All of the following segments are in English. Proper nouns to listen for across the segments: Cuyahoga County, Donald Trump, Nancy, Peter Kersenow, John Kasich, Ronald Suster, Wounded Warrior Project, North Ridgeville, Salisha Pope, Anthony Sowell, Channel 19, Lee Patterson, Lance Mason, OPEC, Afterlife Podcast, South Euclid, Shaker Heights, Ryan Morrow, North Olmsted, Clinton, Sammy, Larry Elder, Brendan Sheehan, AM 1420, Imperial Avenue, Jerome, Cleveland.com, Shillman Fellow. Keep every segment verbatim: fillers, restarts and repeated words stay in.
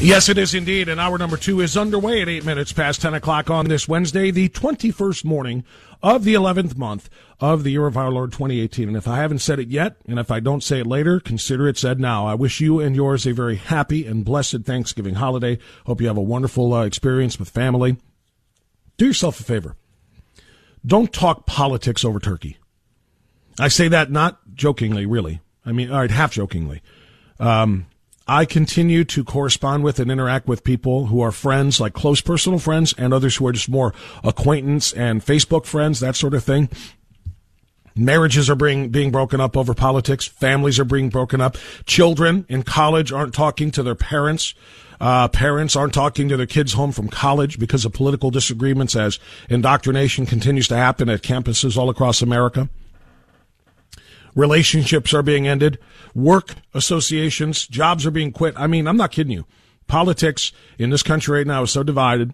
Yes, it is indeed, and hour number two is underway at eight minutes past ten o'clock on this Wednesday, the twenty-first morning of the eleventh month of the year of our Lord twenty eighteen. And if I haven't said it yet, and if I don't say it later, consider it said now. I wish you and yours a very happy and blessed Thanksgiving holiday. Hope you have a wonderful uh, experience with family. Do yourself a favor. Don't talk politics over turkey. I say that not jokingly, really. I mean, all right, half jokingly. Um... I continue to correspond with and interact with people who are friends, like close personal friends, and others who are just more acquaintance and Facebook friends, that sort of thing. Marriages are being, being broken up over politics. Families are being broken up. Children in college aren't talking to their parents. Uh, parents aren't talking to their kids home from college because of political disagreements as indoctrination continues to happen at campuses all across America. Relationships are being ended, work associations, jobs are being quit. I mean, I'm not kidding you. Politics in this country right now is so divided,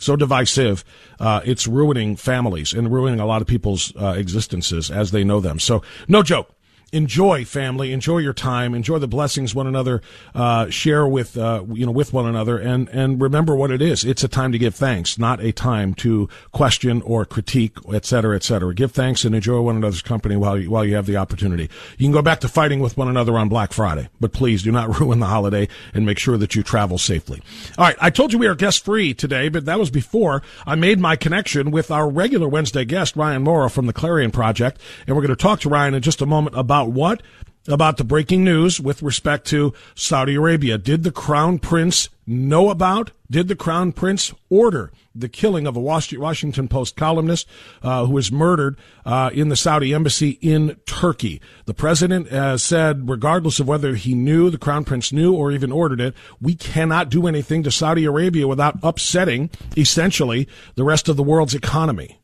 so divisive, uh, it's ruining families and ruining a lot of people's uh, existences as they know them. So, no joke. Enjoy family, enjoy your time, enjoy the blessings one another uh, share with uh, you know with one another, and and remember what it is. It's a time to give thanks, not a time to question or critique, et cetera, et cetera. Give thanks and enjoy one another's company while you, while you have the opportunity. You can go back to fighting with one another on Black Friday, but please do not ruin the holiday and make sure that you travel safely. All right, I told you we are guest free today, but that was before I made my connection with our regular Wednesday guest, Ryan Morrow from the Clarion Project, and we're going to talk to Ryan in just a moment about About what? About the breaking news with respect to Saudi Arabia. Did the Crown Prince know about? Did the Crown Prince order the killing of a Washington Post columnist uh, who was murdered uh, in the Saudi embassy in Turkey? The president uh, said, regardless of whether he knew, the Crown Prince knew, or even ordered it, we cannot do anything to Saudi Arabia without upsetting, essentially, the rest of the world's economy.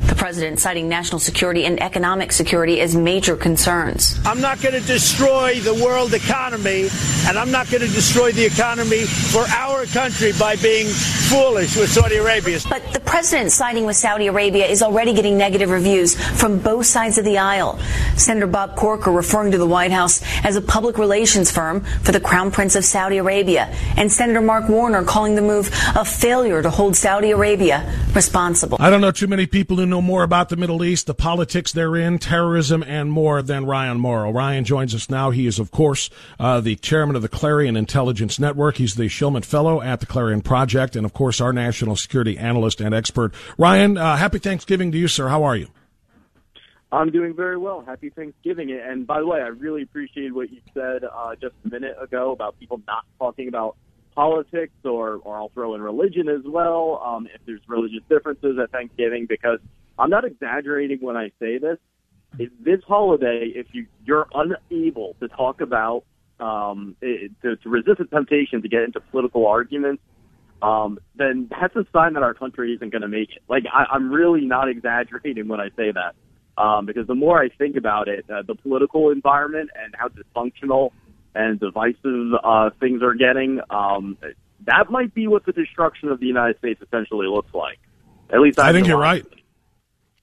The president citing national security and economic security as major concerns. I'm not going to destroy the world economy, and I'm not going to destroy the economy for our country by being foolish with Saudi Arabia. But the president siding with Saudi Arabia is already getting negative reviews from both sides of the aisle. Senator Bob Corker referring to the White House as a public relations firm for the Crown Prince of Saudi Arabia, and Senator Mark Warner calling the move a failure to hold Saudi Arabia responsible. I don't know too many people who know more about the Middle East, the politics therein, terrorism, and more than Ryan Morrow. Ryan joins us now. He is, of course, uh, the chairman of the Clarion Intelligence Network. He's the Shillman Fellow at the Clarion Project, and, of course, our national security analyst and expert. Ryan, uh, happy Thanksgiving to you, sir. How are you? I'm doing very well. Happy Thanksgiving. And, by the way, I really appreciated what you said uh, just a minute ago about people not talking about politics, or, or I'll throw in religion as well, um, if there's religious differences at Thanksgiving, because I'm not exaggerating when I say this. This holiday, if you, you're unable to talk about, um, it, to, to resist the temptation to get into political arguments, um, then that's a sign that our country isn't going to make it. Like, I, I'm really not exaggerating when I say that, um, because the more I think about it, uh, the political environment and how dysfunctional and divisive uh, things are getting, um, that might be what the destruction of the United States essentially looks like. At least I, I think you're right.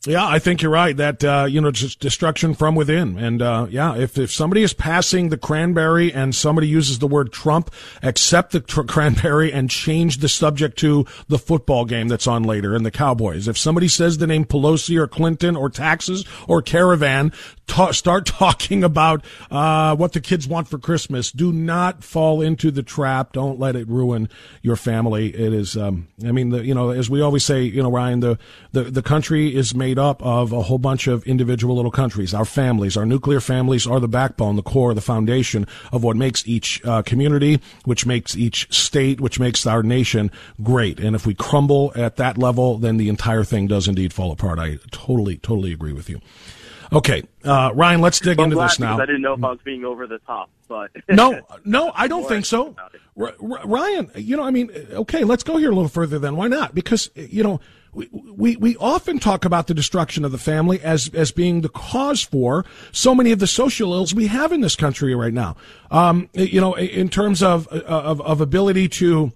Yeah, I think you're right. That, uh, you know, just destruction from within. And, uh, yeah, if, if somebody is passing the cranberry and somebody uses the word Trump, accept the tr- cranberry and change the subject to the football game that's on later and the Cowboys. If somebody says the name Pelosi or Clinton or taxes or caravan, ta- start talking about, uh, what the kids want for Christmas. Do not fall into the trap. Don't let it ruin your family. It is, um, I mean, the, you know, as we always say, you know, Ryan, the, the, the country is made up of a whole bunch of individual little countries. Our families, our nuclear families, are the backbone, the core, the foundation of what makes each uh, community, which makes each state, which makes our nation great. And if we crumble at that level, then the entire thing does indeed fall apart. I totally, totally agree with you. Okay, uh, Ryan, let's dig I'm into this now. I didn't know if I was being over the top, but no, no, I don't think so. R- R- Ryan, you know, I mean, okay, let's go here a little further then. Why not? Because, you know, we, we, we often talk about the destruction of the family as, as being the cause for so many of the social ills we have in this country right now. Um, you know, in terms of, of, of ability to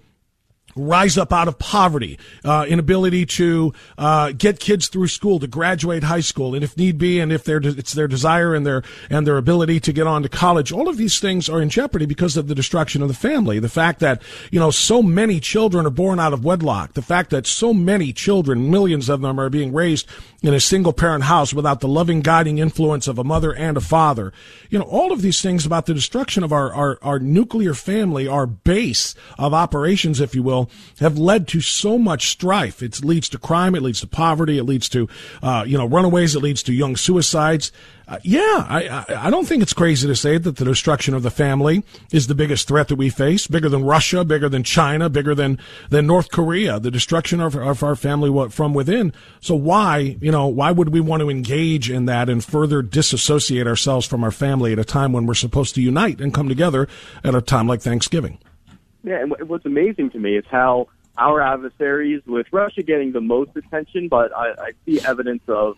rise up out of poverty, uh, inability to, uh, get kids through school, to graduate high school, and if need be, and if they're, de- it's their desire and their, and their ability to get on to college. All of these things are in jeopardy because of the destruction of the family. The fact that, you know, so many children are born out of wedlock. The fact that so many children, millions of them, are being raised in a single parent house without the loving, guiding influence of a mother and a father. You know, all of these things about the destruction of our, our, our nuclear family, our base of operations, if you will, have led to so much strife. It leads to crime. It leads to poverty. It leads to, uh, you know, runaways. It leads to young suicides. Uh, yeah, I, I, I don't think it's crazy to say that the destruction of the family is the biggest threat that we face, bigger than Russia, bigger than China, bigger than, than North Korea, the destruction of, of our family from within. So why, you know, why would we want to engage in that and further disassociate ourselves from our family at a time when we're supposed to unite and come together at a time like Thanksgiving? Yeah, and what's amazing to me is how our adversaries, with Russia getting the most attention, but I, I see evidence of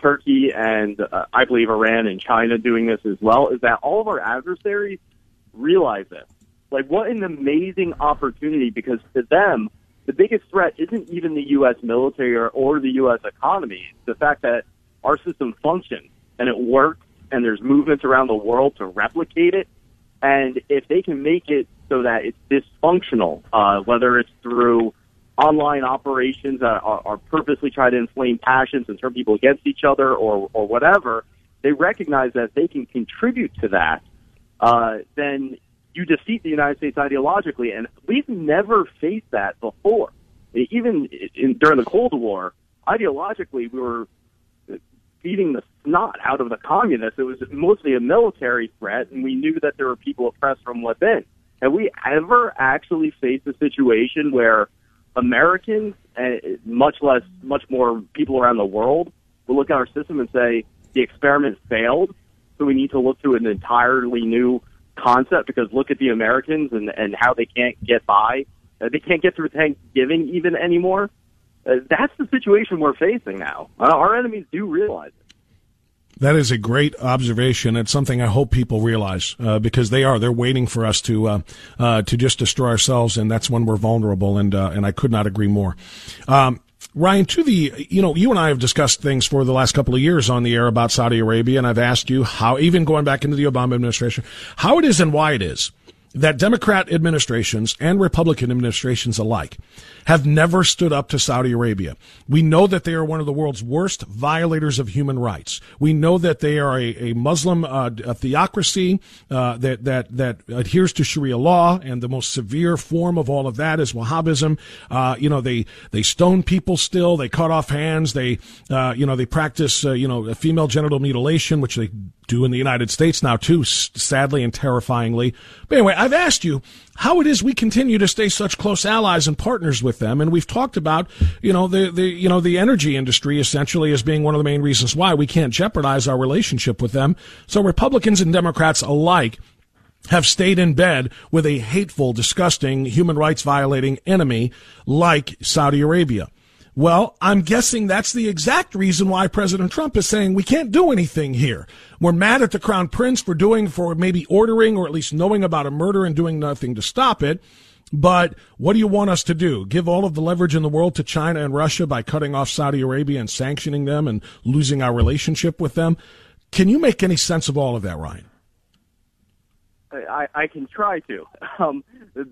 Turkey and uh, I believe Iran and China doing this as well, is that all of our adversaries realize this. Like, what an amazing opportunity, because to them, the biggest threat isn't even the U S military or, or the U S economy. It's the fact that our system functions and it works and there's movements around the world to replicate it. And if they can make it so that it's dysfunctional, uh, whether it's through online operations that are, are purposely trying to inflame passions and turn people against each other or, or whatever, they recognize that if they can contribute to that, uh, then you defeat the United States ideologically. And we've never faced that before. Even in, during the Cold War, ideologically, we were beating the snot out of the communists. It was mostly a military threat, and we knew that there were people oppressed from within. Have we ever actually faced a situation where Americans, and much less, much more people around the world, will look at our system and say, the experiment failed, so we need to look to an entirely new concept, because look at the Americans and, and how they can't get by. Uh, they can't get through Thanksgiving even anymore. Uh, that's the situation we're facing now. Uh, our enemies do realize it. That is a great observation. It's something I hope people realize, uh, because they are. They're waiting for us to uh, uh, to just destroy ourselves, and that's when we're vulnerable, and uh, and I could not agree more. Um, Ryan, to the, you know, you and I have discussed things for the last couple of years on the air about Saudi Arabia, and I've asked you how, even going back into the Obama administration, how it is and why it is that Democrat administrations and Republican administrations alike have never stood up to Saudi Arabia. We know that they are one of the world's worst violators of human rights. We know that they are a, a Muslim uh, a theocracy uh, that, that, that adheres to Sharia law, and the most severe form of all of that is Wahhabism. Uh, you know, they, they stone people still. They cut off hands. They, uh, you know, they practice, uh, you know, female genital mutilation, which they do in the United States now, too, sadly and terrifyingly. But anyway, I've asked you, how it is we continue to stay such close allies and partners with them. And we've talked about, you know, the, the, you know, the energy industry essentially as being one of the main reasons why we can't jeopardize our relationship with them. So Republicans and Democrats alike have stayed in bed with a hateful, disgusting, human rights violating enemy like Saudi Arabia. Well, I'm guessing that's the exact reason why President Trump is saying we can't do anything here. We're mad at the Crown Prince for doing, for maybe ordering or at least knowing about a murder and doing nothing to stop it. But what do you want us to do? Give all of the leverage in the world to China and Russia by cutting off Saudi Arabia and sanctioning them and losing our relationship with them? Can you make any sense of all of that, Ryan? I, I can try to. Um,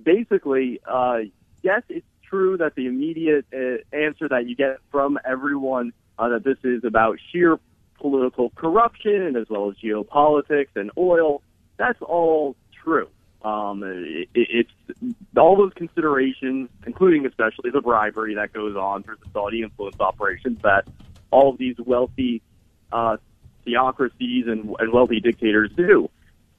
basically, uh, yes, it's true that the immediate uh, answer that you get from everyone uh, that this is about sheer political corruption as well as geopolitics and oil, that's all true. Um, it, it's all those considerations, including especially the bribery that goes on through the Saudi influence operations that all of these wealthy uh, theocracies and, and wealthy dictators do.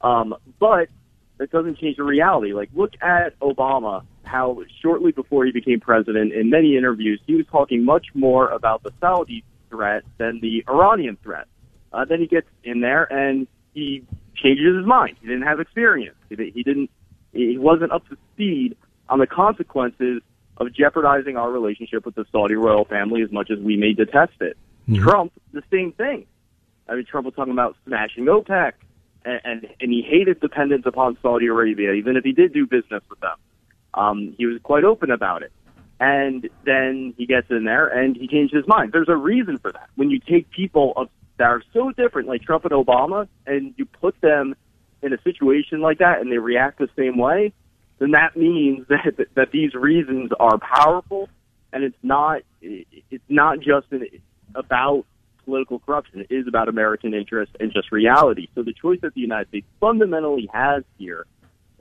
Um, but that doesn't change the reality. Like, look at Obama, how shortly before he became president, in many interviews, he was talking much more about the Saudi threat than the Iranian threat. Uh, then he gets in there and he changes his mind. He didn't have experience. He didn't, he wasn't up to speed on the consequences of jeopardizing our relationship with the Saudi royal family as much as we may detest it. Mm-hmm. Trump, the same thing. I mean, Trump was talking about smashing OPEC. And, and, and he hated dependence upon Saudi Arabia, even if he did do business with them. Um, he was quite open about it. And then he gets in there and he changed his mind. There's a reason for that. When you take people of, that are so different, like Trump and Obama, and you put them in a situation like that and they react the same way, then that means that, that, that these reasons are powerful, and it's not, it's not just an, about political corruption. It is about American interest and just reality. So the choice that the United States fundamentally has here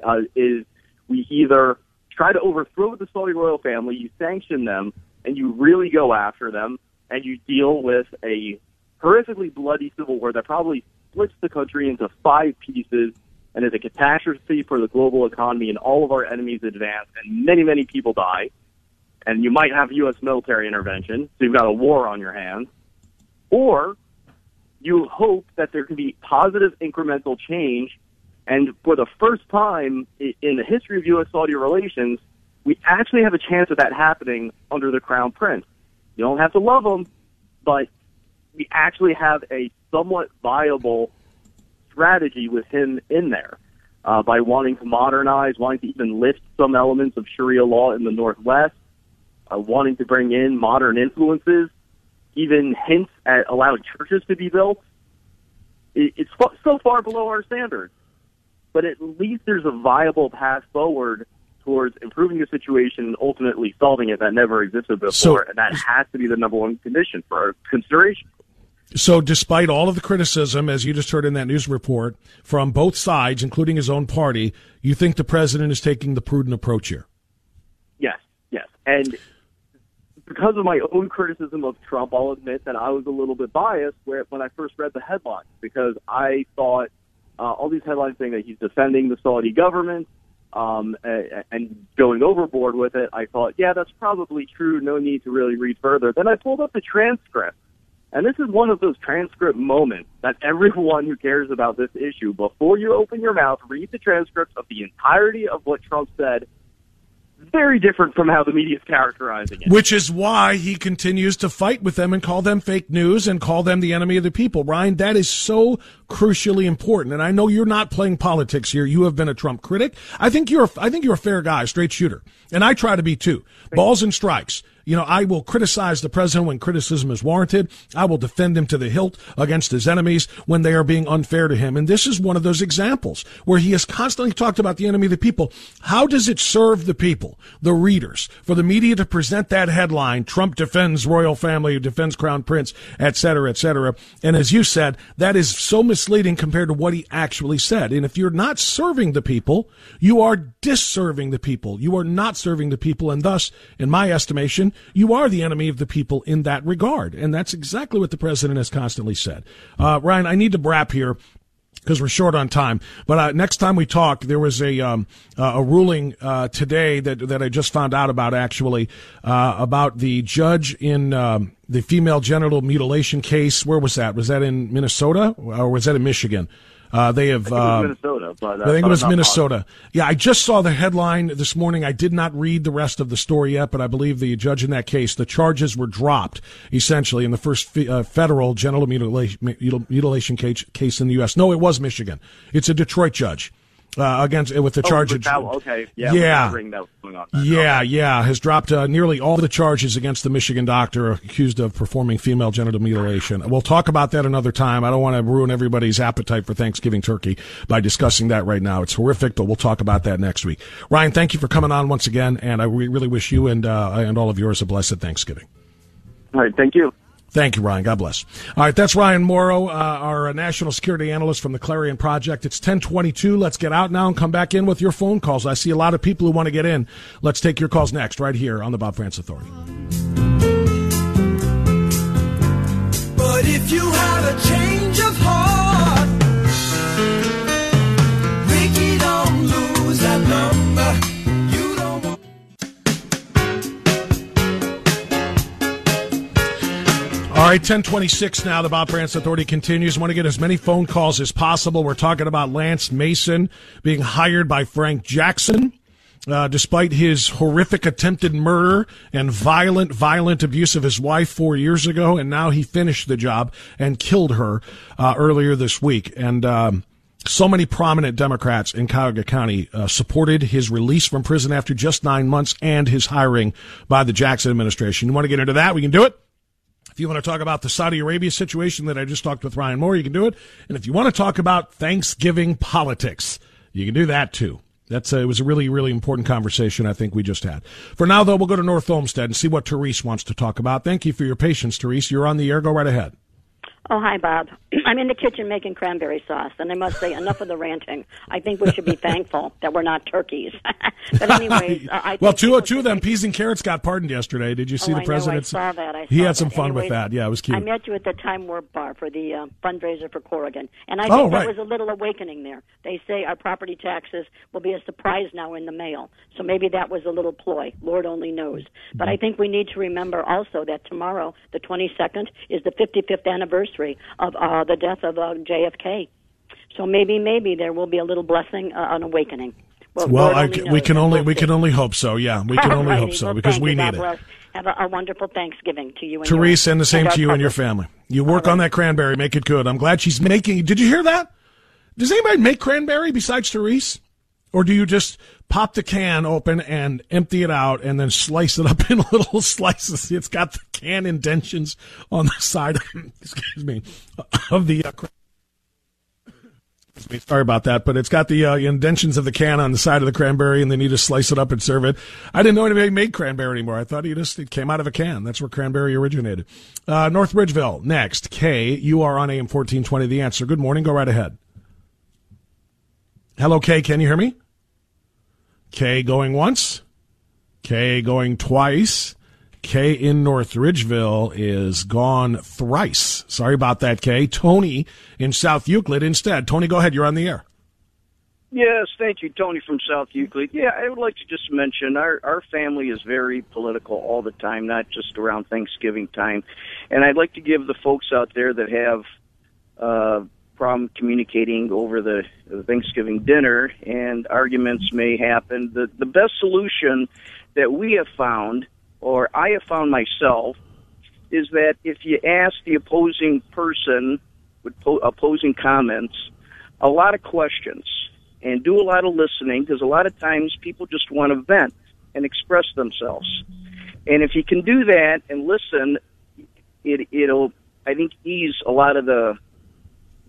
uh, is we either try to overthrow the Saudi royal family, you sanction them, and you really go after them, and you deal with a horrifically bloody civil war that probably splits the country into five pieces and is a catastrophe for the global economy, and all of our enemies advance, and many, many people die, and you might have U S military intervention, so you've got a war on your hands. Or you hope that there can be positive incremental change, and for the first time in the history of U S-Saudi relations, we actually have a chance of that happening under the Crown Prince. You don't have to love him, but we actually have a somewhat viable strategy with him in there uh, by wanting to modernize, wanting to even lift some elements of Sharia law in the Northwest, uh, wanting to bring in modern influences, even hints at allowing churches to be built. It's so far below our standards. But at least there's a viable path forward towards improving the situation and ultimately solving it that never existed before. So, and that has to be the number one condition for our consideration. So despite all of the criticism, as you just heard in that news report, from both sides, including his own party, you think the president is taking the prudent approach here? Yes, yes. And because of my own criticism of Trump, I'll admit that I was a little bit biased where, when I first read the headlines, because I thought uh, all these headlines saying that he's defending the Saudi government um, and, and going overboard with it, I thought, yeah, that's probably true. No need to really read further. Then I pulled up the transcript, and this is one of those transcript moments that everyone who cares about this issue, before you open your mouth, read the transcripts of the entirety of what Trump said. Very different from how the media is characterizing it. Which is why he continues to fight with them and call them fake news and call them the enemy of the people. Ryan, that is so crucially important. And I know you're not playing politics here. You have been a Trump critic. I think you're, I think you're a fair guy, straight shooter. And I try to be too. Balls and strikes. You know, I will criticize the president when criticism is warranted. I will defend him to the hilt against his enemies when they are being unfair to him. And this is one of those examples where he has constantly talked about the enemy of the people. How does it serve the people, the readers, for the media to present that headline, Trump defends royal family, defends Crown Prince, et cetera, et cetera? And as you said, that is so misleading compared to what he actually said. And if you're not serving the people, you are disserving the people. You are not serving the people. And thus, in my estimation, you are the enemy of the people in that regard. And that's exactly what the president has constantly said. Uh, Ryan, I need to wrap here. because we're short on time. But uh, next time we talk, there was a um, uh, a ruling uh, today that that I just found out about, actually, uh, about the judge in um, the female genital mutilation case. Where was that? Was that in Minnesota or was that in Michigan? Uh, they have. I think it was Minnesota. But, uh, I think it was Minnesota. Positive. Yeah, I just saw the headline this morning. I did not read the rest of the story yet, but I believe the judge in that case, the charges were dropped essentially in the first fe- uh, federal genital mutilation, mutilation case, case in the U S No, it was Michigan. It's a Detroit judge. Uh, against with the oh, charge of okay, yeah, yeah, that was going on yeah, okay. yeah, has dropped uh, nearly all the charges against the Michigan doctor accused of performing female genital mutilation. We'll talk about that another time. I don't want to ruin everybody's appetite for Thanksgiving turkey by discussing that right now. It's horrific, but we'll talk about that next week. Ryan, thank you for coming on once again, and I re- really wish you and uh, and all of yours a blessed Thanksgiving. All right, thank you. Thank you, Ryan. God bless. All right, that's Ryan Morrow, uh, our national security analyst from the Clarion Project. It's ten twenty-two. Let's get out now and come back in with your phone calls. I see a lot of people who want to get in. Let's take your calls next, right here on the Bob Frantz Authority. But if you have a change of heart, Ricky, don't lose that number. All right, ten twenty-six now. The Bob Frantz Authority continues. I want to get as many phone calls as possible. We're talking about Lance Mason being hired by Frank Jackson, uh, despite his horrific attempted murder and violent, violent abuse of his wife four years ago, and now he finished the job and killed her uh, earlier this week. And um, so many prominent Democrats in Cuyahoga County uh, supported his release from prison after just nine months and his hiring by the Jackson administration. You want to get into that? We can do it. If you want to talk about the Saudi Arabia situation that I just talked with Ryan Moore, you can do it. And if you want to talk about Thanksgiving politics, you can do that, too. That's a, it was a really, really important conversation I think we just had. For now, though, we'll go to North Olmsted and see what Therese wants to talk about. Thank you for your patience, Therese. You're on the air. Go right ahead. Oh, hi, Bob. I'm in the kitchen making cranberry sauce, and I must say, enough of the ranting. I think we should be thankful that we're not turkeys. But anyways, uh, I well, two of two of them, peas and carrots, got pardoned yesterday. Did you see oh, the president? I saw that. I saw he had some that. fun anyways, with that. Yeah, it was cute. I met you at the Time Warp Bar for the uh, fundraiser for Corrigan, and I think oh, right. there was a little awakening there. They say our property taxes will be a surprise now in the mail, so maybe that was a little ploy. Lord only knows. But I think we need to remember also that tomorrow, the twenty-second, is the fifty-fifth anniversary of uh, the death of uh, J F K. So maybe, maybe there will be a little blessing, uh, an awakening. Well, well I, we can only we can only hope so. Yeah, we can only hope so well, because we need it. Have a, a wonderful Thanksgiving to you and Therese, your, and the same and to you public. And your family. You work right. on that cranberry, make it good. I'm glad she's making. Did you hear that? Does anybody make cranberry besides Therese? Or do you just pop the can open and empty it out and then slice it up in little slices? It's got the can indentions on the side, excuse me, of the uh, – sorry about that, but it's got the uh, indentions of the can on the side of the cranberry, and then you just slice it up and serve it. I didn't know anybody made cranberry anymore. I thought you just, it came out of a can. That's where cranberry originated. Uh, North Ridgeville, next. Kay, you are on A M fourteen twenty, The Answer. Good morning. Go right ahead. Hello, Kay. Can you hear me? Kay going once. Kay going twice. Kay in North Ridgeville is gone thrice. Sorry about that, Kay. Tony in South Euclid instead. Tony, go ahead. You're on the air. Yes, thank you, Tony from South Euclid. Yeah, I would like to just mention our, our family is very political all the time, not just around Thanksgiving time. And I'd like to give the folks out there that have uh problem communicating over the, the Thanksgiving dinner, and arguments may happen. The, the best solution that we have found, or I have found myself, is that if you ask the opposing person with po- opposing comments a lot of questions and do a lot of listening, because a lot of times people just want to vent and express themselves. And if you can do that and listen, it, it'll, I think, ease a lot of the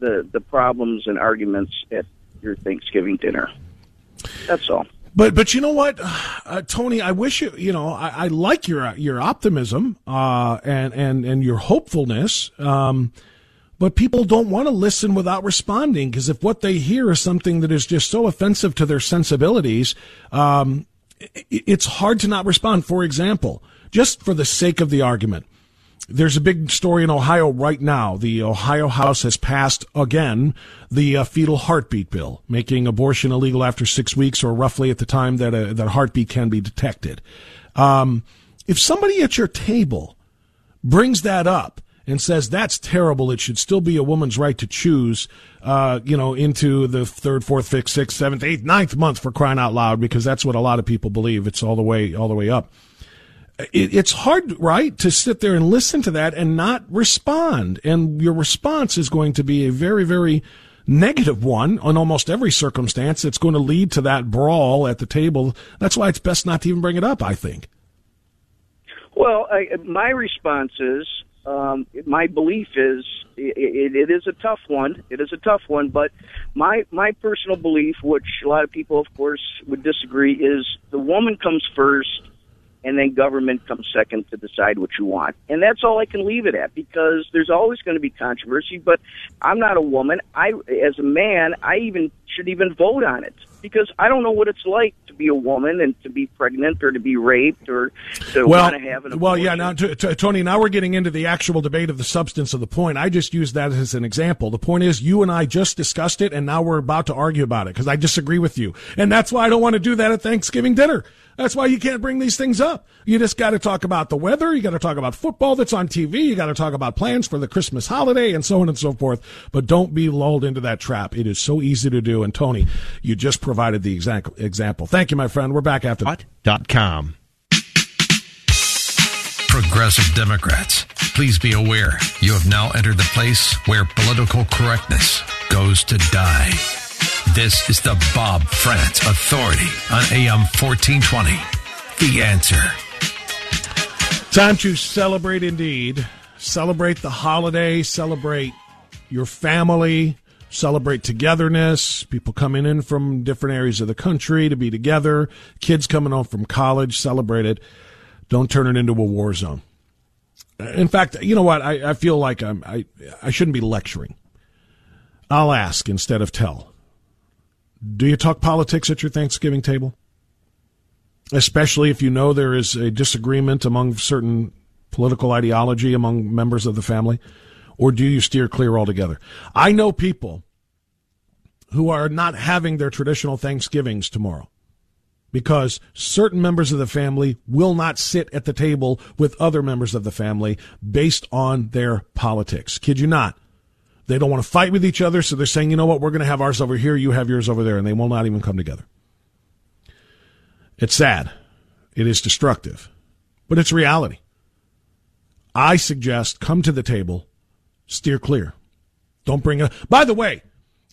The, the problems and arguments at your Thanksgiving dinner. That's all. But but you know what, uh, Tony, I wish you, you know, I, I like your your optimism uh, and, and, and your hopefulness, um, but people don't want to listen without responding, because if what they hear is something that is just so offensive to their sensibilities, um, it, it's hard to not respond. For example, just for the sake of the argument, There's a big story in Ohio right now. The Ohio House has passed, again, the uh, fetal heartbeat bill, making abortion illegal after six weeks or roughly at the time that a that heartbeat can be detected. Um, if somebody at your table brings that up and says, that's terrible, it should still be a woman's right to choose, uh, you know, into the third, fourth, fifth, sixth, seventh, eighth, ninth month, for crying out loud, because that's what a lot of people believe. It's all the way, all the way up. It's hard, right, to sit there and listen to that and not respond. And your response is going to be a very, very negative one on almost every circumstance. It's going to lead to that brawl at the table. That's why it's best not to even bring it up, I think. Well, I, my response is, um, my belief is, it, it, it is a tough one. It is a tough one. But my, my personal belief, which a lot of people, of course, would disagree, is the woman comes first, and then government comes second to decide what you want. And that's all I can leave it at, because there's always going to be controversy, but I'm not a woman. I, as a man, I even should even vote on it, because I don't know what it's like to be a woman and to be pregnant or to be raped or to well, want to have an abortion. Well, yeah, now, t- t- Tony, now we're getting into the actual debate of the substance of the point. I just used that as an example. The point is, you and I just discussed it, and now we're about to argue about it, because I disagree with you. And that's why I don't want to do that at Thanksgiving dinner. That's why you can't bring these things up. You just got to talk about the weather. You got to talk about football that's on T V. You got to talk about plans for the Christmas holiday and so on and so forth. But don't be lulled into that trap. It is so easy to do. And, Tony, you just provided the exact example. Thank you, my friend. We're back after dot com. Progressive Democrats, please be aware you have now entered the place where political correctness goes to die. This is the Bob Frantz Authority on A M fourteen twenty. The Answer. Time to celebrate indeed. Celebrate the holiday. Celebrate your family. Celebrate togetherness. People coming in from different areas of the country to be together. Kids coming home from college. Celebrate it. Don't turn it into a war zone. In fact, you know what? I, I feel like I'm, I, I shouldn't be lecturing. I'll ask instead of tell. Do you talk politics at your Thanksgiving table? Especially if you know there is a disagreement among certain political ideology among members of the family? Or do you steer clear altogether? I know people who are not having their traditional Thanksgivings tomorrow because certain members of the family will not sit at the table with other members of the family based on their politics. Kid you not. They don't want to fight with each other, so they're saying, you know what, we're going to have ours over here, you have yours over there, and they will not even come together. It's sad. It is destructive. But it's reality. I suggest come to the table. Steer clear. Don't bring it up. By the way,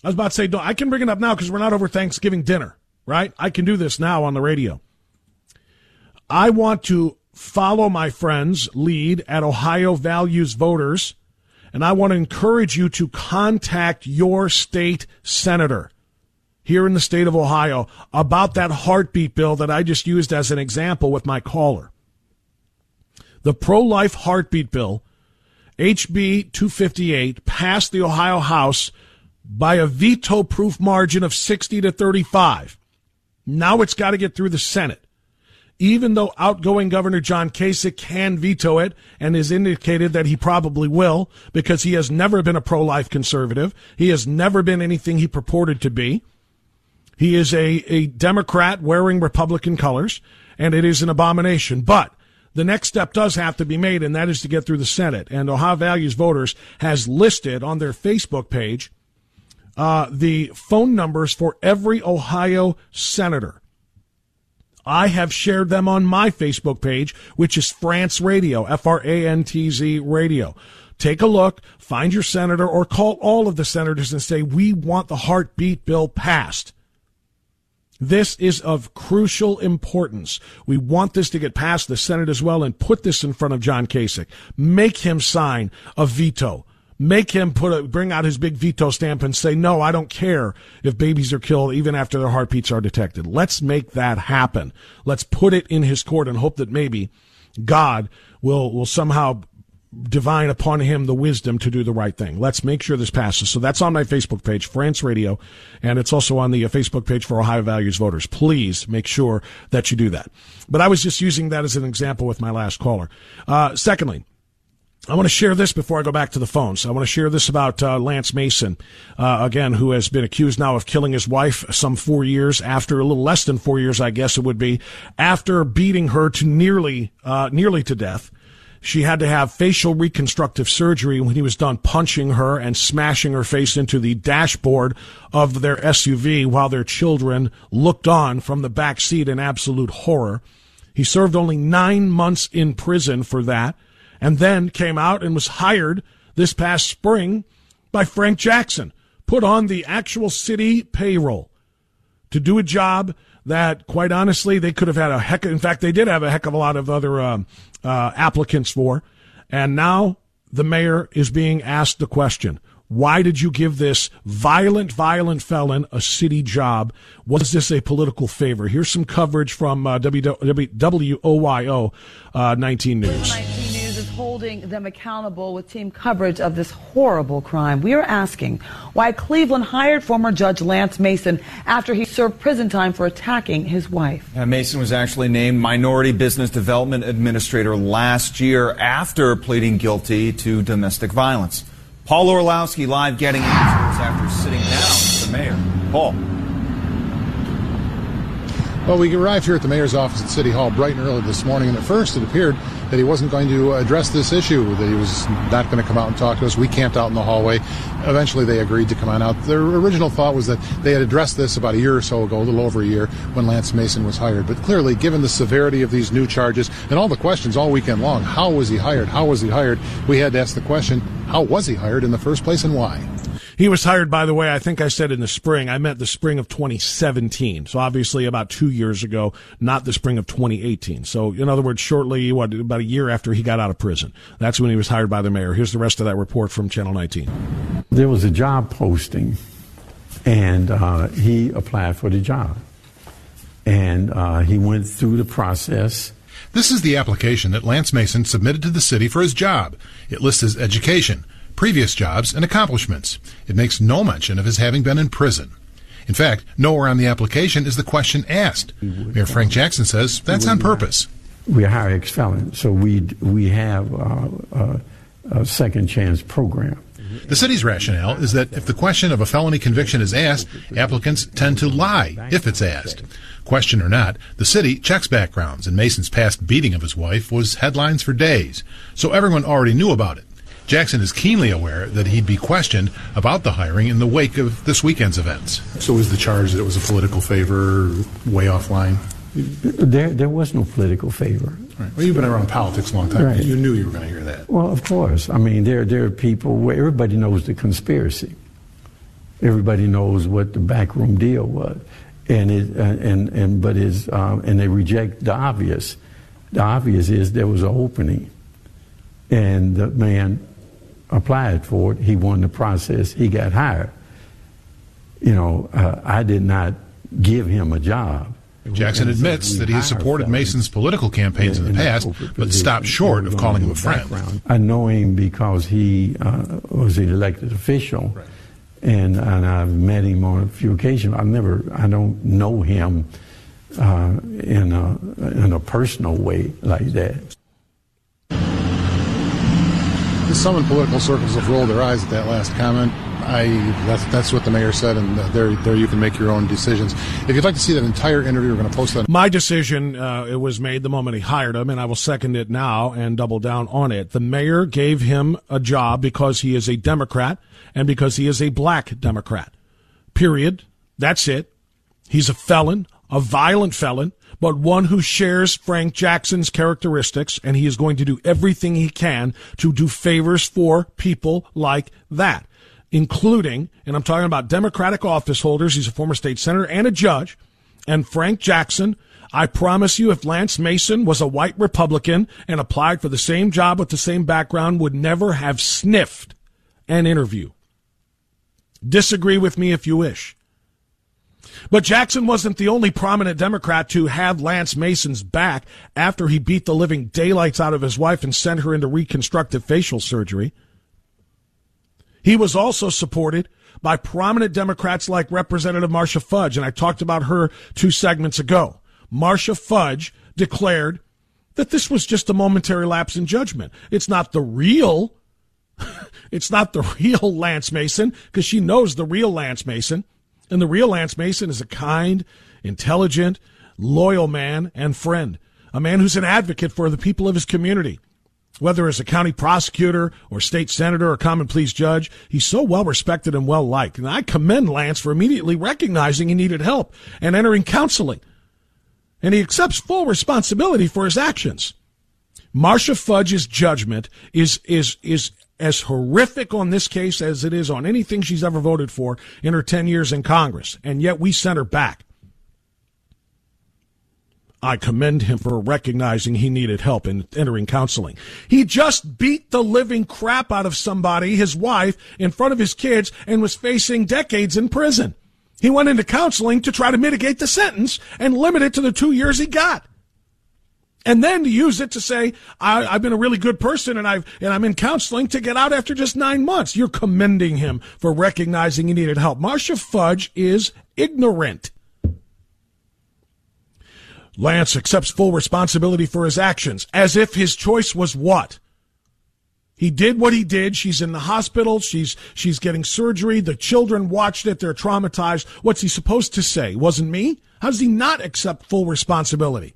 I was about to say, don't, I can bring it up now because we're not over Thanksgiving dinner, right? I can do this now on the radio. I want to follow my friend's lead at Ohio Values Voters, and I want to encourage you to contact your state senator here in the state of Ohio about that heartbeat bill that I just used as an example with my caller. The pro-life heartbeat bill, H B two fifty-eight, passed the Ohio House by a veto-proof margin of sixty to thirty-five. Now it's got to get through the Senate, even though outgoing Governor John Kasich can veto it and has indicated that he probably will, because he has never been a pro-life conservative. He has never been anything he purported to be. He is a, a Democrat wearing Republican colors, and it is an abomination. But the next step does have to be made, and that is to get through the Senate. And Ohio Values Voters has listed on their Facebook page uh, the phone numbers for every Ohio senator. I have shared them on my Facebook page, which is Frantz Radio, F R A N T Z Radio. Take a look, find your senator, or call all of the senators and say, we want the heartbeat bill passed. This is of crucial importance. We want this to get past the Senate as well and put this in front of John Kasich. Make him sign a veto. Make him put a, bring out his big veto stamp and say, no, I don't care if babies are killed even after their heartbeats are detected. Let's make that happen. Let's put it in his court and hope that maybe God will, will somehow divine upon him the wisdom to do the right thing. Let's make sure this passes. So that's on my Facebook page, Frantz Radio, and it's also on the Facebook page for Ohio Values Voters. Please make sure that you do that. But I was just using that as an example with my last caller. Uh, secondly, I want to share this before I go back to the phones. I want to share this about uh, Lance Mason, uh, again, who has been accused now of killing his wife some four years after, a little less than four years, I guess it would be, after beating her to nearly, uh, nearly to death. She had to have facial reconstructive surgery when he was done punching her and smashing her face into the dashboard of their S U V while their children looked on from the back seat in absolute horror. He served only nine months in prison for that, and then came out and was hired this past spring by Frank Jackson, put on the actual city payroll to do a job that, quite honestly, they could have had a heck of, in fact, they did have a heck of a lot of other um, uh, applicants for. And now the mayor is being asked the question, why did you give this violent, violent felon a city job? Was this a political favor? Here's some coverage from uh, W O Y O uh, nineteen News. nineteen News is holding them accountable with team coverage of this horrible crime. We are asking why Cleveland hired former Judge Lance Mason after he served prison time for attacking his wife. Uh, Mason was actually named Minority Business Development Administrator last year after pleading guilty to domestic violence. Paul Orlowski live getting answers after sitting down with the mayor. Paul. Well, we arrived here at the mayor's office at City Hall bright and early this morning, and at first it appeared that he wasn't going to address this issue, that he was not going to come out and talk to us. We camped out in the hallway. Eventually they agreed to come on out. Their original thought was that they had addressed this about a year or so ago, a little over a year, when Lance Mason was hired. But clearly, given the severity of these new charges and all the questions all weekend long, how was he hired? How was he hired? We had to ask the question, how was he hired in the first place and why? He was hired, by the way, I think I said in the spring. I meant the spring of twenty seventeen. So obviously about two years ago, not the spring of twenty eighteen. So in other words, shortly, what, about a year after he got out of prison. That's when he was hired by the mayor. Here's the rest of that report from Channel nineteen. There was a job posting, and uh, he applied for the job. And uh, he went through the process. This is the application that Lance Mason submitted to the city for his job. It lists his education, previous jobs, and accomplishments. It makes no mention of his having been in prison. In fact, nowhere on the application is the question asked. Mayor Frank Jackson says that's on purpose. We hire ex-felons, so we we have a, a, a second chance program. The city's rationale is that if the question of a felony conviction is asked, applicants tend to lie if it's asked. Question or not, the city checks backgrounds, and Mason's past beating of his wife was headlines for days, so everyone already knew about it. Jackson is keenly aware that he'd be questioned about the hiring in the wake of this weekend's events. So was the charge that it was a political favor way offline? There there was no political favor. Right. Well, you've been around politics a long time. Right. You knew you were going to hear that. Well, of course. I mean, there, there are people where everybody knows the conspiracy. Everybody knows what the backroom deal was. And it, and, and, but is um, and they reject the obvious. The obvious is there was an opening. And the man applied for it. He won the process. He got hired. You know, uh, I did not give him a job. Jackson admits that he has supported Mason's political campaigns in the past, but stopped short of calling him a friend. I know him because he uh, was an elected official, right. and, and I've met him on a few occasions. I've never, I don't know him uh, in a in a personal way like that. Some in political circles have rolled their eyes at that last comment. I, that's, that's what the mayor said, and there, there you can make your own decisions. If you'd like to see that entire interview, we're going to post that. My decision, uh, it was made the moment he hired him, and I will second it now and double down on it. The mayor gave him a job because he is a Democrat and because he is a black Democrat. Period. That's it. He's a felon, a violent felon, but one who shares Frank Jackson's characteristics, and he is going to do everything he can to do favors for people like that, including, and I'm talking about Democratic office holders, he's a former state senator and a judge, and Frank Jackson. I promise you, if Lance Mason was a white Republican and applied for the same job with the same background, would never have sniffed an interview. Disagree with me if you wish. But Jackson wasn't the only prominent Democrat to have Lance Mason's back after he beat the living daylights out of his wife and sent her into reconstructive facial surgery. He was also supported by prominent Democrats like Representative Marsha Fudge, and I talked about her two segments ago. Marsha Fudge declared that this was just a momentary lapse in judgment. It's not the real, it's not the real Lance Mason, because she knows the real Lance Mason. And the real Lance Mason is a kind, intelligent, loyal man and friend, a man who's an advocate for the people of his community. Whether as a county prosecutor or state senator or common pleas judge, he's so well respected and well liked. And I commend Lance for immediately recognizing he needed help and entering counseling. And he accepts full responsibility for his actions. Marsha Fudge's judgment is, is, is as horrific on this case as it is on anything she's ever voted for in her ten years in Congress. And yet we sent her back. I commend him for recognizing he needed help and entering counseling. He just beat the living crap out of somebody, his wife, in front of his kids and was facing decades in prison. He went into counseling to try to mitigate the sentence and limit it to the two years he got. And then to use it to say, I, I've been a really good person and, I've, and I'm in counseling to get out after just nine months. You're commending him for recognizing he needed help. Marsha Fudge is ignorant. Lance accepts full responsibility for his actions, as if his choice was what? He did what he did. She's in the hospital. She's she's getting surgery. The children watched it. They're traumatized. What's he supposed to say? Wasn't me? How does he not accept full responsibility?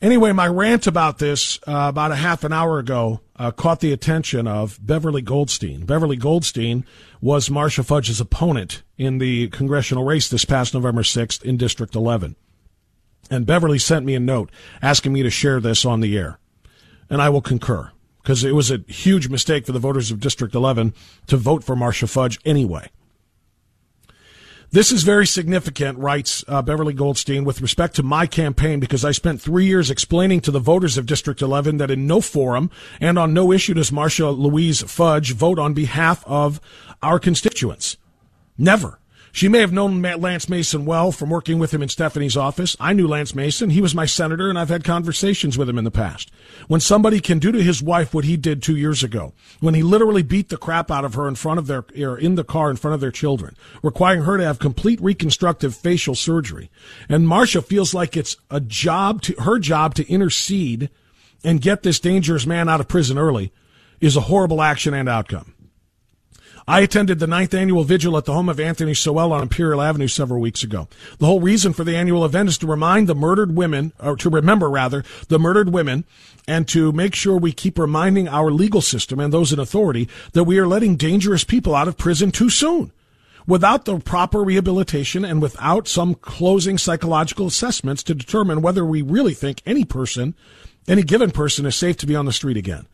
Anyway, my rant about this uh, about a half an hour ago uh, caught the attention of Beverly Goldstein. Beverly Goldstein was Marsha Fudge's opponent in the congressional race this past November sixth in District eleven. And Beverly sent me a note asking me to share this on the air. And I will concur, because it was a huge mistake for the voters of District eleven to vote for Marsha Fudge anyway. This is very significant, writes uh, Beverly Goldstein, with respect to my campaign, because I spent three years explaining to the voters of District eleven that in no forum and on no issue does Marsha Louise Fudge vote on behalf of our constituents. Never. She may have known Lance Mason well from working with him in Stephanie's office. I knew Lance Mason. He was my senator, and I've had conversations with him in the past. When somebody can do to his wife what he did two years ago, when he literally beat the crap out of her in front of their, or in the car in front of their children, requiring her to have complete reconstructive facial surgery, and Marsha feels like it's a job to her job to intercede and get this dangerous man out of prison early, is a horrible action and outcome. I attended the ninth annual vigil at the home of Anthony Sowell on Imperial Avenue several weeks ago. The whole reason for the annual event is to remind the murdered women, or to remember rather, the murdered women, and to make sure we keep reminding our legal system and those in authority that we are letting dangerous people out of prison too soon, without the proper rehabilitation and without some closing psychological assessments to determine whether we really think any person, any given person, is safe to be on the street again.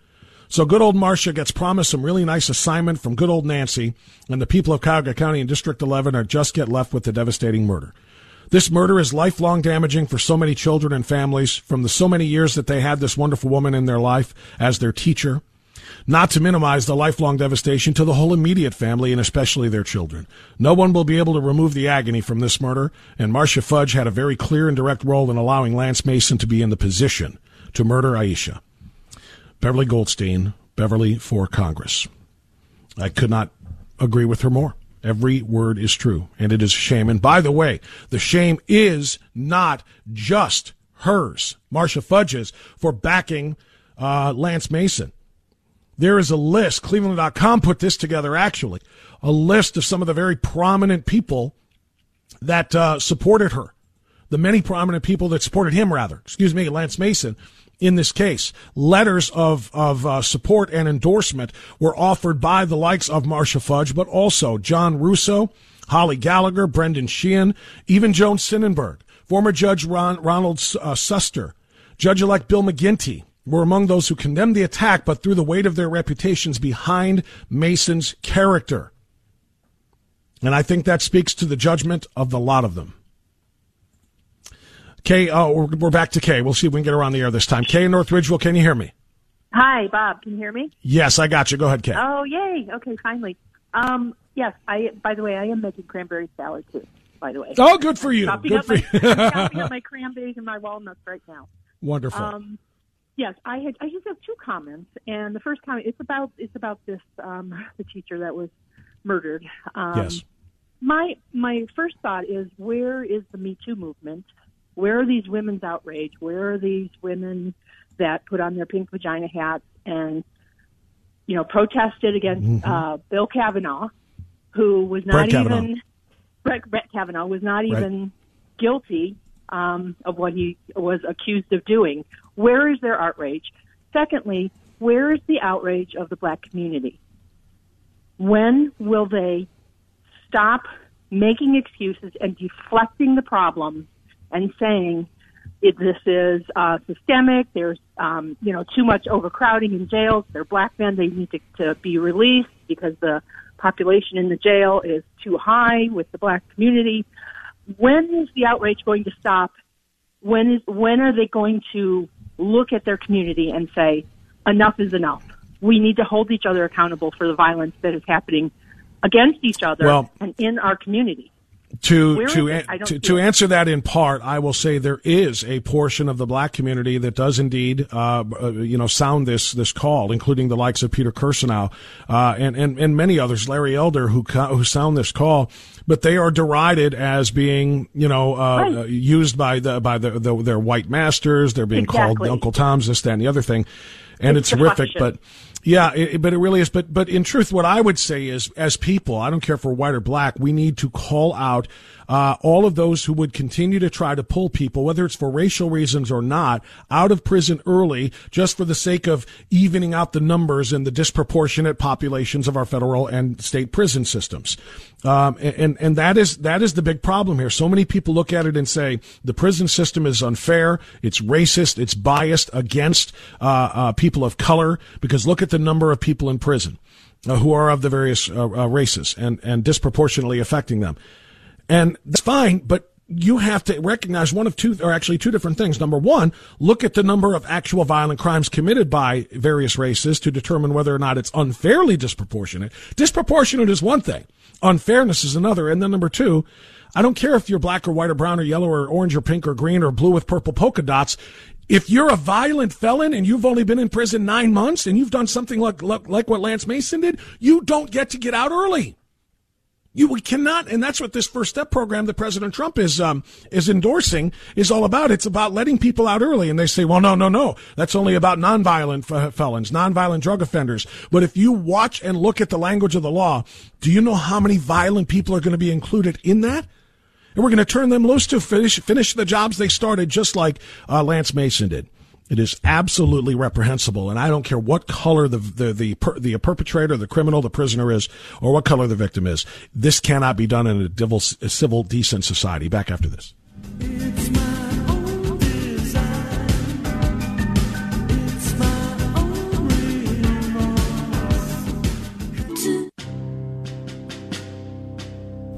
So good old Marsha gets promised some really nice assignment from good old Nancy, and the people of Cuyahoga County in District eleven are just get left with the devastating murder. This murder is lifelong damaging for so many children and families from the so many years that they had this wonderful woman in their life as their teacher, not to minimize the lifelong devastation to the whole immediate family and especially their children. No one will be able to remove the agony from this murder, and Marsha Fudge had a very clear and direct role in allowing Lance Mason to be in the position to murder Aisha. Beverly Goldstein, Beverly for Congress. I could not agree with her more. Every word is true, and it is a shame. And by the way, the shame is not just hers, Marsha Fudge's, for backing uh, Lance Mason. There is a list, Cleveland dot com put this together actually, a list of some of the very prominent people that uh, supported her, the many prominent people that supported him, rather, excuse me, Lance Mason, in this case. Letters of, of uh, support and endorsement were offered by the likes of Marsha Fudge, but also John Russo, Holly Gallagher, Brendan Sheehan, even Joan Sinenberg, former Judge Ron, Ronald uh, Suster, Judge-elect Bill McGinty, were among those who condemned the attack, but threw the weight of their reputations behind Mason's character. And I think that speaks to the judgment of the lot of them. Kay, oh, we're back to Kay. We'll see if we can get her on the air this time. Kay in North Ridgeville, can you hear me? Hi, Bob. Can you hear me? Yes, I got you. Go ahead, Kay. Oh, yay. Okay, finally. Um, yes, I. By the way, I am making cranberry salad, too, by the way. Oh, good for you. I'm good for my, you. I'm chopping up my cranberries and my walnuts right now. Wonderful. Um, yes, I had. I just have two comments. And the first comment, it's about it's about this, um, the teacher that was murdered. Um, yes. My, my first thought is, where is the Me Too movement? Where are these women's outrage? Where are these women that put on their pink vagina hats and, you know, protested against mm-hmm. uh, Bill Kavanaugh, who was not Brett even Kavanaugh. Brett, Brett Kavanaugh was not even right. guilty um, of what he was accused of doing. Where is their outrage? Secondly, where is the outrage of the black community? When will they stop making excuses and deflecting the problem and saying it, this is uh, systemic, there's um, you know too much overcrowding in jails, they're black men, they need to, to be released because the population in the jail is too high with the black community? When is the outrage going to stop? When is when are they going to look at their community and say, enough is enough? We need to hold each other accountable for the violence that is happening against each other well, and in our community. To to an, to, to answer that in part, I will say there is a portion of the black community that does indeed, uh, you know, sound this this call, including the likes of Peter Kersenow uh, and and and many others, Larry Elder, who who sound this call. But they are derided as being, you know, uh, right. used by the by the, the their white masters. They're being exactly. called Uncle Toms, this, that, and the other thing, and it's, it's horrific, but. Yeah, it, but it really is. But but in truth, what I would say is, as people, I don't care if we're white or black, we need to call out uh all of those who would continue to try to pull people, whether it's for racial reasons or not, out of prison early just for the sake of evening out the numbers and the disproportionate populations of our federal and state prison systems. Um and and that is that is the big problem here. So many people look at it and say the prison system is unfair, it's racist, it's biased against uh, uh people of color, because look at the number of people in prison uh, who are of the various uh, uh, races and and disproportionately affecting them. And that's fine, but you have to recognize one of two, or actually two different things. Number one, look at the number of actual violent crimes committed by various races to determine whether or not it's unfairly disproportionate. Disproportionate is one thing. Unfairness is another. And then number two, I don't care if you're black or white or brown or yellow or orange or pink or green or blue with purple polka dots. If you're a violent felon and you've only been in prison nine months and you've done something like, like, like what Lance Mason did, you don't get to get out early. You we cannot, and that's what this First Step program that President Trump is um is endorsing is all about. It's about letting people out early, and they say, well, no, no, no, that's only about nonviolent f- felons, nonviolent drug offenders. But if you watch and look at the language of the law, do you know how many violent people are going to be included in that? And we're going to turn them loose to finish finish the jobs they started, just like uh, Lance Mason did. It is absolutely reprehensible, and I don't care what color the the the, per, the perpetrator, the criminal, the prisoner is, or what color the victim is. This cannot be done in a, devil, a civil, decent society. Back after this. It's my own design. It's my own remorse.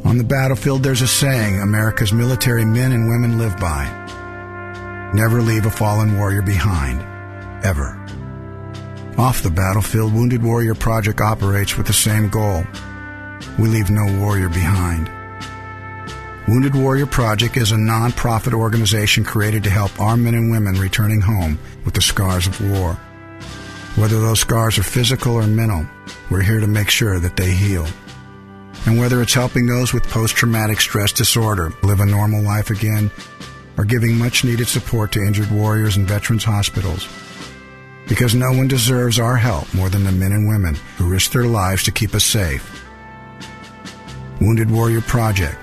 On the battlefield, there's a saying America's military men and women live by. Never leave a fallen warrior behind, ever. Off the battlefield, Wounded Warrior Project operates with the same goal. We leave no warrior behind. Wounded Warrior Project is a non-profit organization created to help our men and women returning home with the scars of war. Whether those scars are physical or mental, we're here to make sure that they heal. And whether it's helping those with post-traumatic stress disorder live a normal life again, are giving much-needed support to injured warriors and veterans hospitals. Because no one deserves our help more than the men and women who risk their lives to keep us safe. Wounded Warrior Project.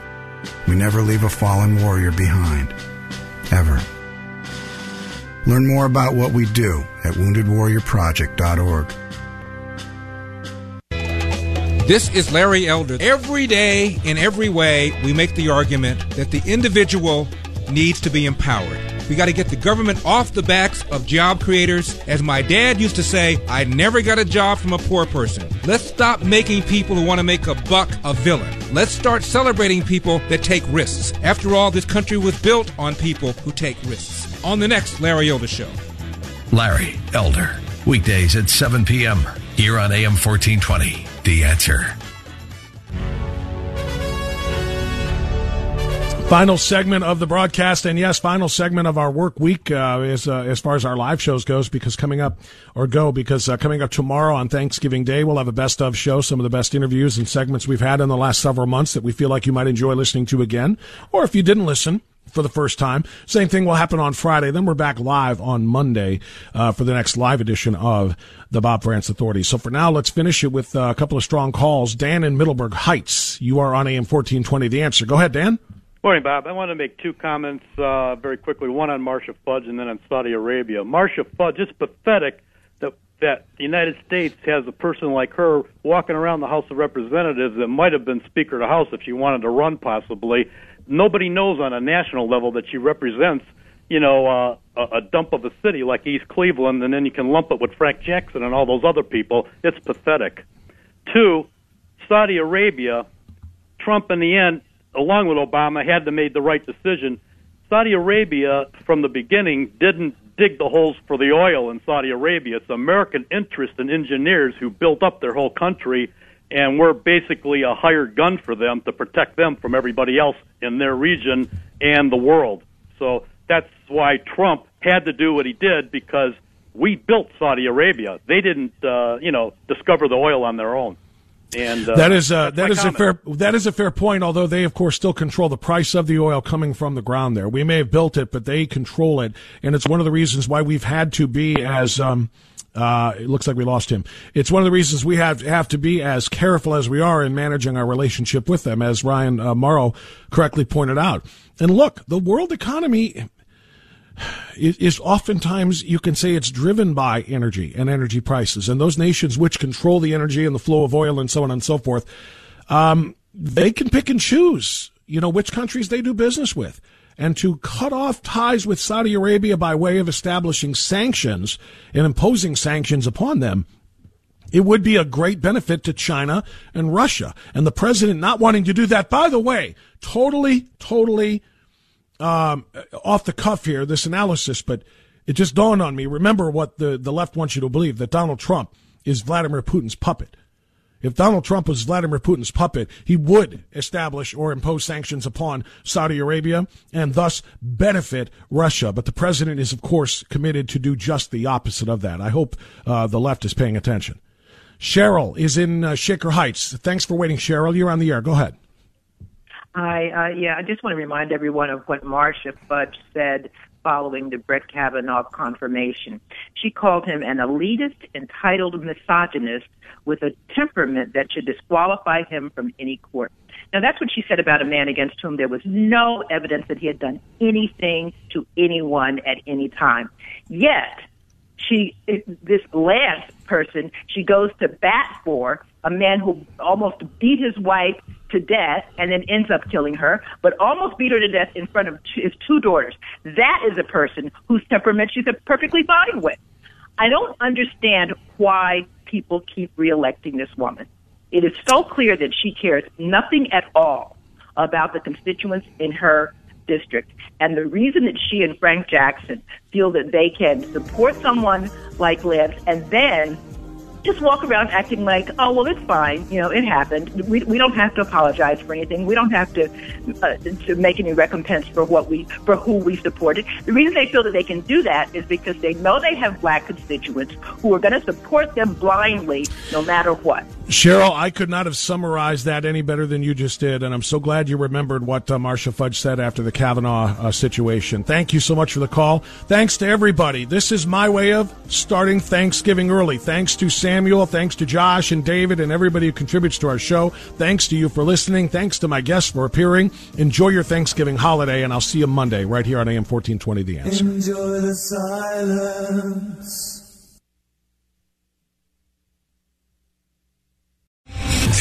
We never leave a fallen warrior behind. Ever. Learn more about what we do at wounded warrior project dot org. This is Larry Elder. Every day, in every way, we make the argument that the individual needs to be empowered. We got to get the government off the backs of job creators. As my dad used to say, I never got a job from a poor person. Let's stop making people who want to make a buck a villain. Let's start celebrating people that take risks. After all, this country was built on people who take risks. On the next Larry Elder Show. Larry Elder. Weekdays at seven p.m. here on A M fourteen twenty. The Answer. Final segment of the broadcast, and yes, final segment of our work week uh, is uh, as far as our live shows goes, because coming up or go because uh, coming up tomorrow on Thanksgiving Day, we'll have a best of show, some of the best interviews and segments we've had in the last several months that we feel like you might enjoy listening to again, or if you didn't listen, for the first time. Same thing will happen on Friday. Then we're back live on Monday uh, for the next live edition of the Bob Frantz Authority. So for now, let's finish it with uh, a couple of strong calls. Dan in Middleburg Heights, you are on A M fourteen twenty, The Answer. Go ahead, Dan. Morning, Bob. I want to make two comments uh, very quickly, one on Marsha Fudge and then on Saudi Arabia. Marsha Fudge, it's pathetic that, that the United States has a person like her walking around the House of Representatives that might have been Speaker of the House if she wanted to run, possibly. Nobody knows on a national level that she represents, you know, uh, a, a dump of a city like East Cleveland, and then you can lump it with Frank Jackson and all those other people. It's pathetic. Two, Saudi Arabia, Trump in the end, along with Obama, had to make the right decision. Saudi Arabia, from the beginning, didn't dig the holes for the oil in Saudi Arabia. It's American interest and engineers who built up their whole country, and we're basically a hired gun for them to protect them from everybody else in their region and the world. So that's why Trump had to do what he did, because we built Saudi Arabia. They didn't, uh, you know, discover the oil on their own. And, uh, that is a that is comment. a fair that is a fair point. Although they, of course, still control the price of the oil coming from the ground. There, we may have built it, but they control it, and it's one of the reasons why we've had to be as. Um, uh, it looks like we lost him. It's one of the reasons we have have to be as careful as we are in managing our relationship with them, as Ryan uh, Morrow correctly pointed out. And look, the world economy is oftentimes, you can say, it's driven by energy and energy prices. And those nations which control the energy and the flow of oil and so on and so forth, um, they can pick and choose, you know, which countries they do business with. And to cut off ties with Saudi Arabia by way of establishing sanctions and imposing sanctions upon them, it would be a great benefit to China and Russia. And the president not wanting to do that, by the way, totally, totally Um, off the cuff here, this analysis, but it just dawned on me. Remember what the, the left wants you to believe, that Donald Trump is Vladimir Putin's puppet. If Donald Trump was Vladimir Putin's puppet, he would establish or impose sanctions upon Saudi Arabia and thus benefit Russia. But the president is, of course, committed to do just the opposite of that. I hope uh, the left is paying attention. Cheryl is in uh, Shaker Heights. Thanks for waiting, Cheryl. You're on the air. Go ahead. I, uh, yeah, I just want to remind everyone of what Marsha Fudge said following the Brett Kavanaugh confirmation. She called him an elitist, entitled misogynist with a temperament that should disqualify him from any court. Now, that's what she said about a man against whom there was no evidence that he had done anything to anyone at any time. Yet, she, this last person, she goes to bat for a man who almost beat his wife to death and then ends up killing her, but almost beat her to death in front of his two daughters. That is a person whose temperament she's perfectly fine with. I don't understand why people keep reelecting this woman. It is so clear that she cares nothing at all about the constituents in her district. And the reason that she and Frank Jackson feel that they can support someone like Lance and then just walk around acting like, oh, well, it's fine. You know, it happened. We we don't have to apologize for anything. We don't have to uh, to make any recompense for what we for who we supported. The reason they feel that they can do that is because they know they have black constituents who are going to support them blindly no matter what. Cheryl, I could not have summarized that any better than you just did, and I'm so glad you remembered what uh, Marsha Fudge said after the Kavanaugh uh, situation. Thank you so much for the call. Thanks to everybody. This is my way of starting Thanksgiving early. Thanks to Samuel, thanks to Josh and David and everybody who contributes to our show. Thanks to you for listening. Thanks to my guests for appearing. Enjoy your Thanksgiving holiday, and I'll see you Monday right here on A M fourteen twenty, The Answer. Enjoy the silence.